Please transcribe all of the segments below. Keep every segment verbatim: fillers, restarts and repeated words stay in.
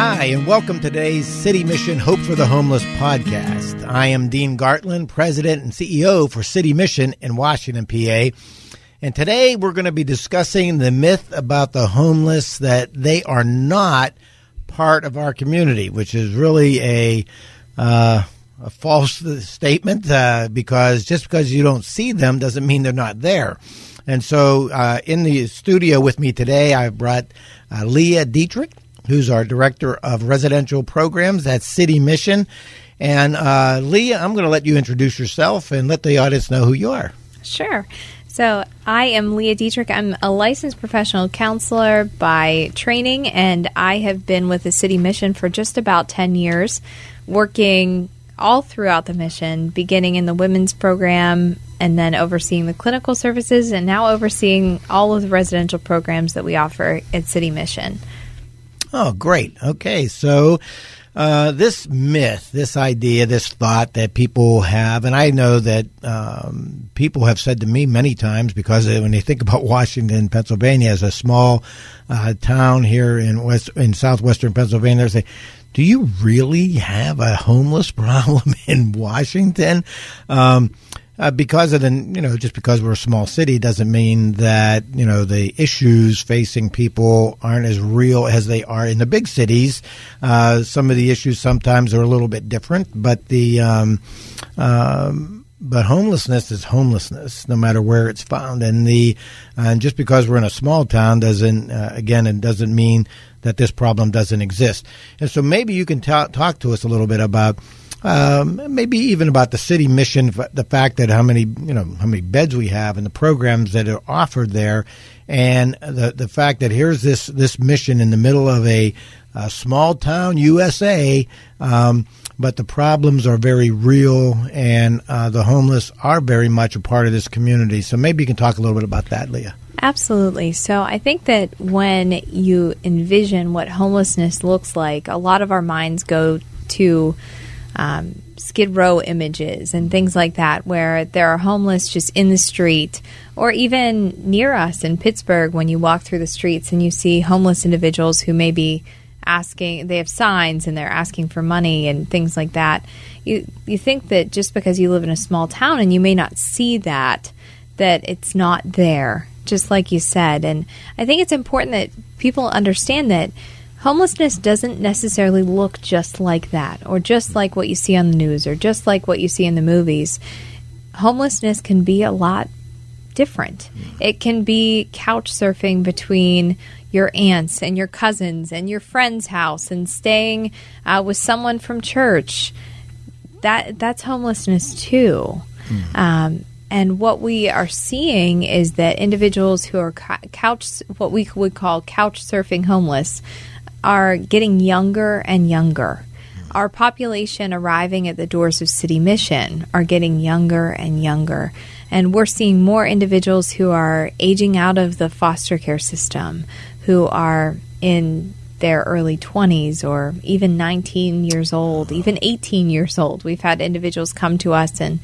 Hi, and welcome to today's City Mission Hope for the Homeless podcast. I am Dean Gartland, President and C E O for City Mission in Washington, P A. And today we're going to be discussing the myth about the homeless, that they are not part of our community, which is really a, uh, a false statement uh, because just because you don't see them doesn't mean they're not there. And so uh, in the studio with me today, I brought uh, Leah Dietrich, who's our Director of Residential Programs at City Mission. And uh, Leah, I'm going to let you introduce yourself and let the audience know who you are. Sure. So I am Leah Dietrich. I'm a licensed professional counselor by training, and I have been with the City Mission for just about ten years, working all throughout the mission, beginning in the women's program and then overseeing the clinical services and now overseeing all of the residential programs that we offer at City Mission. Oh, great. Okay. So uh, this myth, this idea, this thought that people have, and I know that um, people have said to me many times, because when they think about Washington, Pennsylvania, as a small uh, town here in west in southwestern Pennsylvania, they say, do you really have a homeless problem in Washington? Um, uh, because of the, you know, just because we're a small city doesn't mean that, you know, the issues facing people aren't as real as they are in the big cities. Uh, some of the issues sometimes are a little bit different, but the, um, um, but homelessness is homelessness, no matter where it's found. And the, and just because we're in a small town doesn't, uh, again, it doesn't mean that this problem doesn't exist. And so maybe you can ta- talk to us a little bit about, um, maybe even about the City Mission, the fact that how many, you know, how many beds we have and the programs that are offered there, and the the fact that here's this, this mission in the middle of a, a small town U S A, um, but the problems are very real, and uh, the homeless are very much a part of this community. So maybe you can talk a little bit about that, Leah. Absolutely. So I think that when you envision what homelessness looks like, a lot of our minds go to um, Skid Row images and things like that, where there are homeless just in the street, or even near us in Pittsburgh, when you walk through the streets and you see homeless individuals who may be asking, they have signs and they're asking for money and things like that. You, you think that just because you live in a small town and you may not see that, that it's not there, just like you said. And I think it's important that people understand that homelessness doesn't necessarily look just like that, or just like what you see on the news, or just like what you see in the movies. Homelessness can be a lot different. It can be couch surfing between your aunts and your cousins and your friend's house, and staying uh, with someone from church. That that's homelessness too. Mm. Um And what we are seeing is that individuals who are couch, what we would call couch surfing homeless, are getting younger and younger. Our population arriving at the doors of City Mission are getting younger and younger. And we're seeing more individuals who are aging out of the foster care system, who are in their early twenties or even nineteen years old, even eighteen years old. We've had individuals come to us and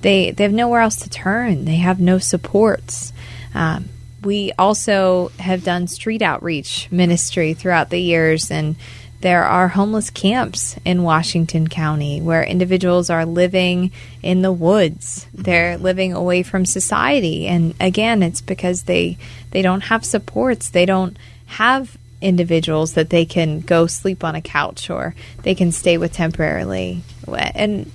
They they have nowhere else to turn. They have no supports. Um, we also have done street outreach ministry throughout the years, and there are homeless camps in Washington County where individuals are living in the woods. They're living away from society. And again, it's because they, they don't have supports. They don't have individuals that they can go sleep on a couch or they can stay with temporarily. And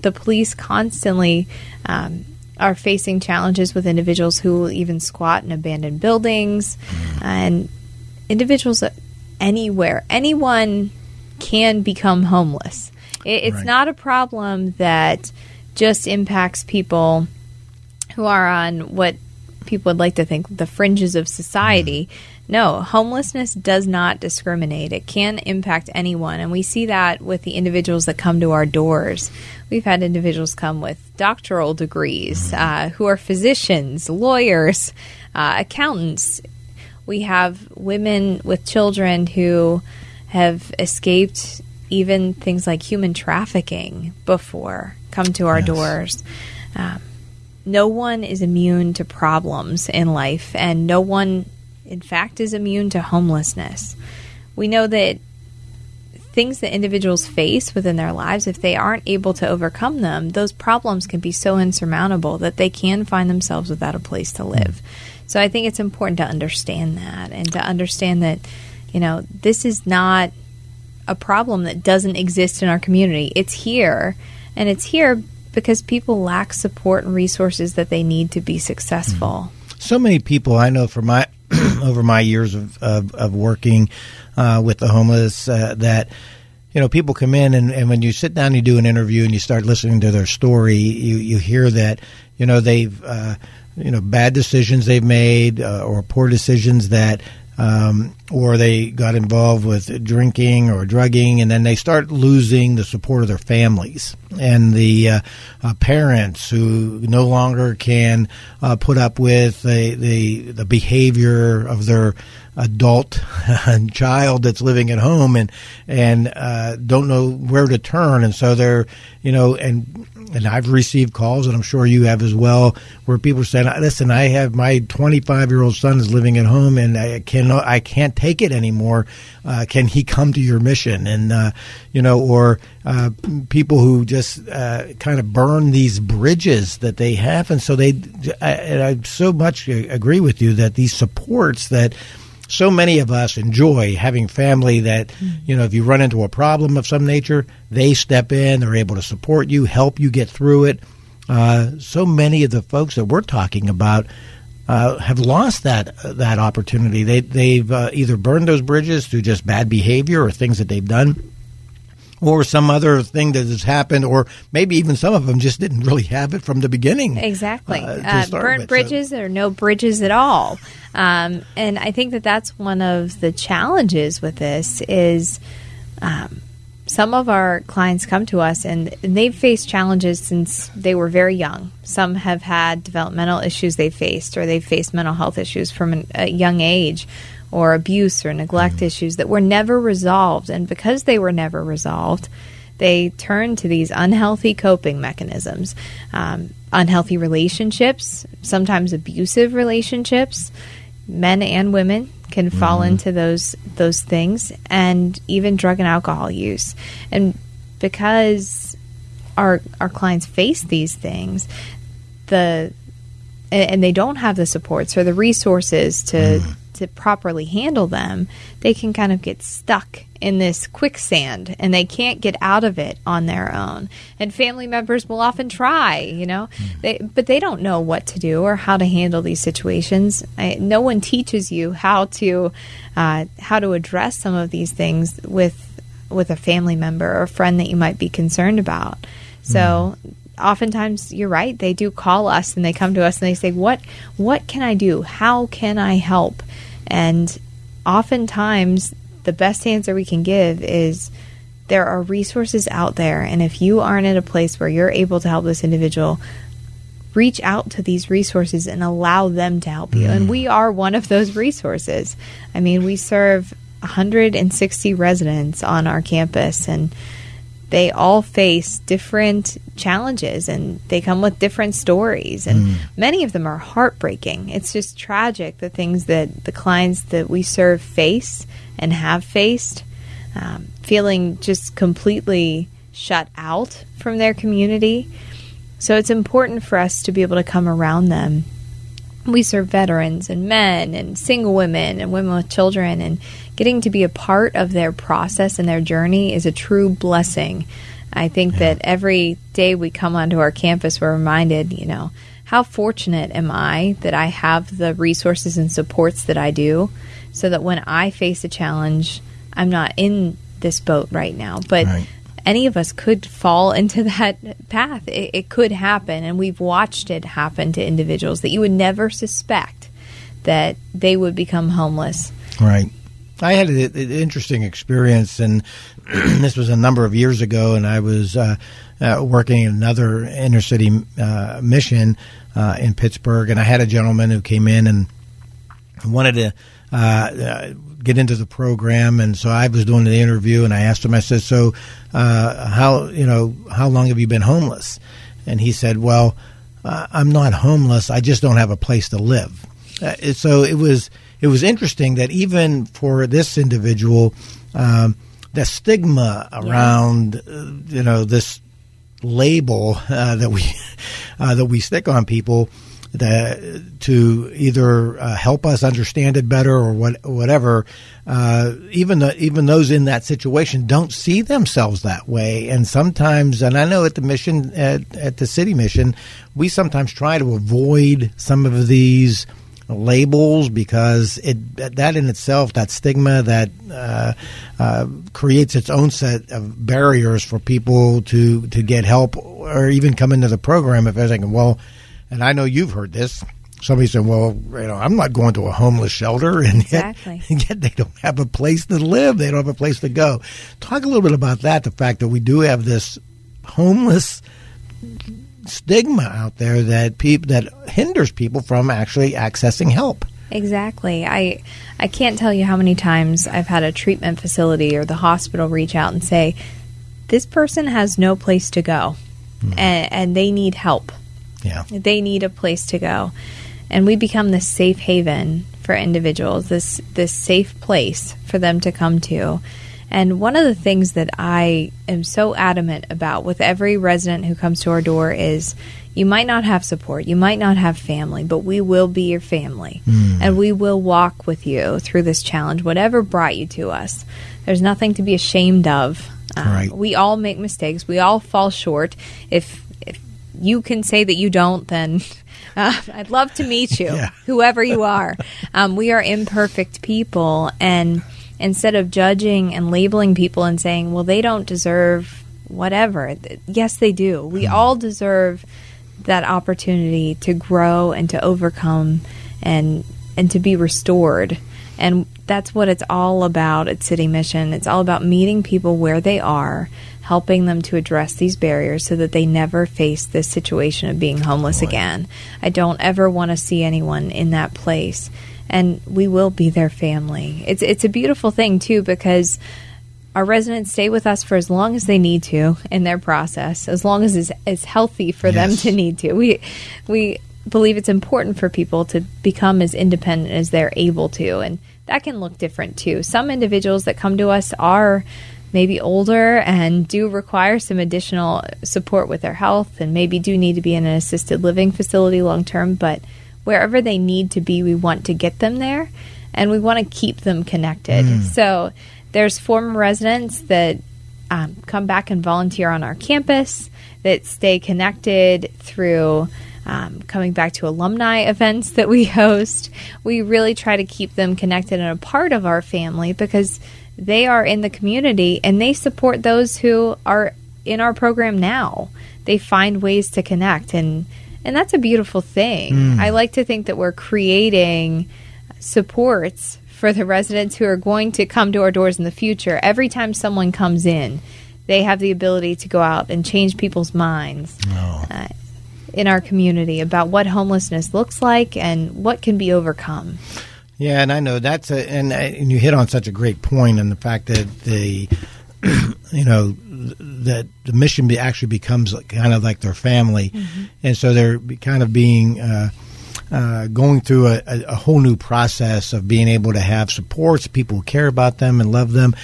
the police constantly um, are facing challenges with individuals who will even squat in abandoned buildings, and individuals anywhere. Anyone can become homeless. It, it's right. Not a problem that just impacts people who are on what people would like to think the fringes of society. No, homelessness does not discriminate. It can impact anyone, and we see that with the individuals that come to our doors. We've had individuals come with doctoral degrees, uh, who are physicians, lawyers, uh, accountants. We have women with children who have escaped even things like human trafficking before come to our yes. doors. Um, no one is immune to problems in life, and no one, in fact, is immune to homelessness. We know that things that individuals face within their lives, if they aren't able to overcome them, those problems can be so insurmountable that they can find themselves without a place to live. So I think it's important to understand that, and to understand that, you know, this is not a problem that doesn't exist in our community. It's here, and it's here because people lack support and resources that they need to be successful. So many people I know from my over my years of, of, of working uh, with the homeless uh, that, you know, people come in and, and when you sit down, you do an interview and you start listening to their story, you, you hear that, you know, they've, uh, you know, bad decisions they've made uh, or poor decisions that um, or they got involved with drinking or drugging, and then they start losing the support of their families and the uh, uh, parents who no longer can uh, put up with the, the, the behavior of their adult child that's living at home and and uh, don't know where to turn. And so they're, you know, and and I've received calls, and I'm sure you have as well, where people are saying, listen, I have my twenty-five-year-old son is living at home, and I cannot, I can't take it anymore. Uh, can he come to your mission? And, uh, you know, or uh, people who just uh, kind of burn these bridges that they have. And so they, I, and I so much agree with you that these supports that so many of us enjoy having family that, you know, if you run into a problem of some nature, they step in, they're able to support you, help you get through it. Uh, so many of the folks that we're talking about uh, have lost that uh, that opportunity. They, they've uh, either burned those bridges through just bad behavior or things that they've done, or some other thing that has happened, or maybe even some of them just didn't really have it from the beginning. Exactly. Uh, uh, burnt with, bridges so. Or no bridges at all. Um, and I think that that's one of the challenges with this is um, some of our clients come to us, and, and they've faced challenges since they were very young. Some have had developmental issues they faced, or they've faced mental health issues from an, a young age, or abuse or neglect mm-hmm. issues that were never resolved. And because they were never resolved, they turn to these unhealthy coping mechanisms, um, unhealthy relationships, sometimes abusive relationships. Men and women can mm-hmm. fall into those those things, and even drug and alcohol use. And because our our clients face these things, the and they don't have the supports or the resources to mm-hmm. to properly handle them, they can kind of get stuck in this quicksand, and they can't get out of it on their own. And family members will often try, you know, they, but they don't know what to do or how to handle these situations. I, no one teaches you how to uh, how to address some of these things with with a family member or a friend that you might be concerned about. So mm. oftentimes, you're right, they do call us, and they come to us and they say, what what can I do? How can I help? And oftentimes, the best answer we can give is there are resources out there. And if you aren't at a place where you're able to help this individual, reach out to these resources and allow them to help you. Yeah. And we are one of those resources. I mean, we serve one hundred sixty residents on our campus, and they all face different challenges, and they come with different stories, and mm. many of them are heartbreaking. It's just tragic, the things that the clients that we serve face and have faced, um, feeling just completely shut out from their community. So it's important for us to be able to come around them. We serve veterans and men and single women and women with children, and getting to be a part of their process and their journey is a true blessing. I think yeah. that every day we come onto our campus, we're reminded, you know, how fortunate am I that I have the resources and supports that I do, so that when I face a challenge, I'm not in this boat right now. But right. any of us could fall into that path. It, it could happen, and we've watched it happen to individuals that you would never suspect that they would become homeless. Right. I had an interesting experience, and this was a number of years ago, and I was uh, uh, working in another inner-city uh, mission uh, in Pittsburgh, and I had a gentleman who came in and wanted to uh, uh, get into the program, and so I was doing the interview, and I asked him, I said, so uh, how, you know, how long have you been homeless? And he said, well, uh, I'm not homeless, I just don't have a place to live. Uh, so it was... It was interesting that even for this individual, um, the stigma around, yes. uh, you know, this label uh, that we uh, that we stick on people that, to either uh, help us understand it better or what, whatever, uh, even the, even those in that situation don't see themselves that way. And sometimes, and I know at the mission, at, at the City Mission, we sometimes try to avoid some of these labels, because it that in itself, that stigma, that uh, uh, creates its own set of barriers for people to, to get help or even come into the program if they're thinking, well, and I know you've heard this. Somebody said, well, you know, I'm not going to a homeless shelter, and exactly. yet, and yet they don't have a place to live. They don't have a place to go. Talk a little bit about that, the fact that we do have this homeless stigma out there that peop- that hinders people from actually accessing help. Exactly. I I can't tell you how many times I've had a treatment facility or the hospital reach out and say, this person has no place to go, mm-hmm. and, and they need help. Yeah. They need a place to go. And we become this safe haven for individuals, this this safe place for them to come to. And one of the things that I am so adamant about with every resident who comes to our door is, you might not have support, you might not have family, but we will be your family. Mm. And we will walk with you through this challenge, whatever brought you to us. There's nothing to be ashamed of. Um, right. We all make mistakes. We all fall short. If, if you can say that you don't, then uh, I'd love to meet you, yeah. whoever you are. Um, we are imperfect people, and instead of judging and labeling people and saying, well, they don't deserve whatever. Yes, they do. We all deserve that opportunity to grow and to overcome and and to be restored. And that's what it's all about at City Mission. It's all about meeting people where they are, helping them to address these barriers so that they never face this situation of being homeless Boy. again. I don't ever want to see anyone in that place. And we will be their family. It's it's a beautiful thing, too, because our residents stay with us for as long as they need to in their process, as long as it's, it's healthy for yes. them to need to. We we believe it's important for people to become as independent as they're able to, and that can look different, too. Some individuals that come to us are maybe older and do require some additional support with their health and maybe do need to be in an assisted living facility long-term, but wherever they need to be, we want to get them there, and we want to keep them connected. Mm. So there's former residents that um, come back and volunteer on our campus, that stay connected through um, coming back to alumni events that we host. We really try to keep them connected and a part of our family, because they are in the community, and they support those who are in our program now. They find ways to connect, and And that's a beautiful thing. Mm. I like to think that we're creating supports for the residents who are going to come to our doors in the future. Every time someone comes in, they have the ability to go out and change people's minds oh. uh, in our community about what homelessness looks like and what can be overcome. Yeah, and I know that's a, and, and you hit on such a great point, and the fact that the you know, that the mission be actually becomes kind of like their family. Mm-hmm. And so they're kind of being uh, uh, going through a, a whole new process of being able to have supports, people who care about them and love them.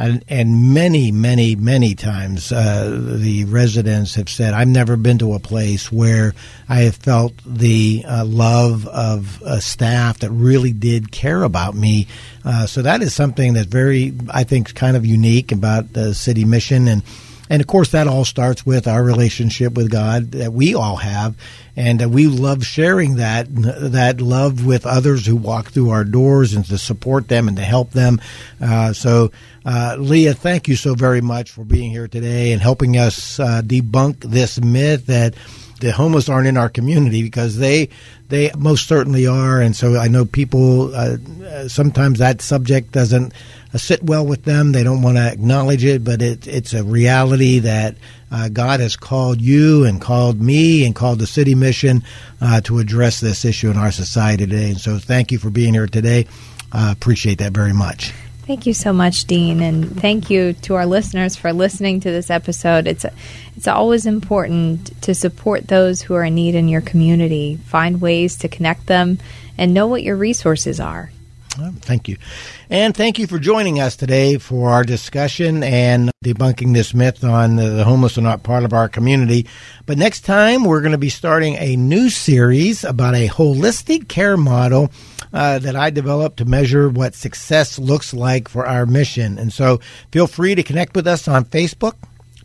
And, and many, many, many times uh, the residents have said, I've never been to a place where I have felt the uh, love of uh, staff that really did care about me. Uh, so that is something that's very, I think, kind of unique about the City Mission. And And, of course, that all starts with our relationship with God that we all have, and uh, we love sharing that that love with others who walk through our doors and to support them and to help them. Uh, so, uh, Leah, thank you so very much for being here today and helping us uh, debunk this myth that the homeless aren't in our community, because they they most certainly are. And so I know people, uh, sometimes that subject doesn't uh, sit well with them. They don't want to acknowledge it, but it, it's a reality that uh, God has called you and called me and called the City Mission uh, to address this issue in our society today. And so thank you for being here today. I uh, appreciate that very much. Thank you so much, Dean, and thank you to our listeners for listening to this episode. It's it's always important to support those who are in need in your community, find ways to connect them, and know what your resources are. Well, thank you. And thank you for joining us today for our discussion and debunking this myth on the homeless are not part of our community. But next time, we're going to be starting a new series about a holistic care model Uh, that I developed to measure what success looks like for our mission. And so feel free to connect with us on Facebook,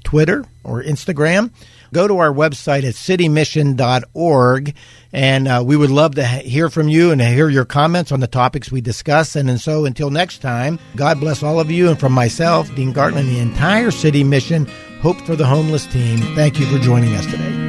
Twitter, or Instagram. Go to our website at city mission dot org, and uh, we would love to ha- hear from you and to hear your comments on the topics we discuss. And, and so until next time, God bless all of you. And from myself, Dean Gartland, the entire City Mission, Hope for the Homeless team, thank you for joining us today.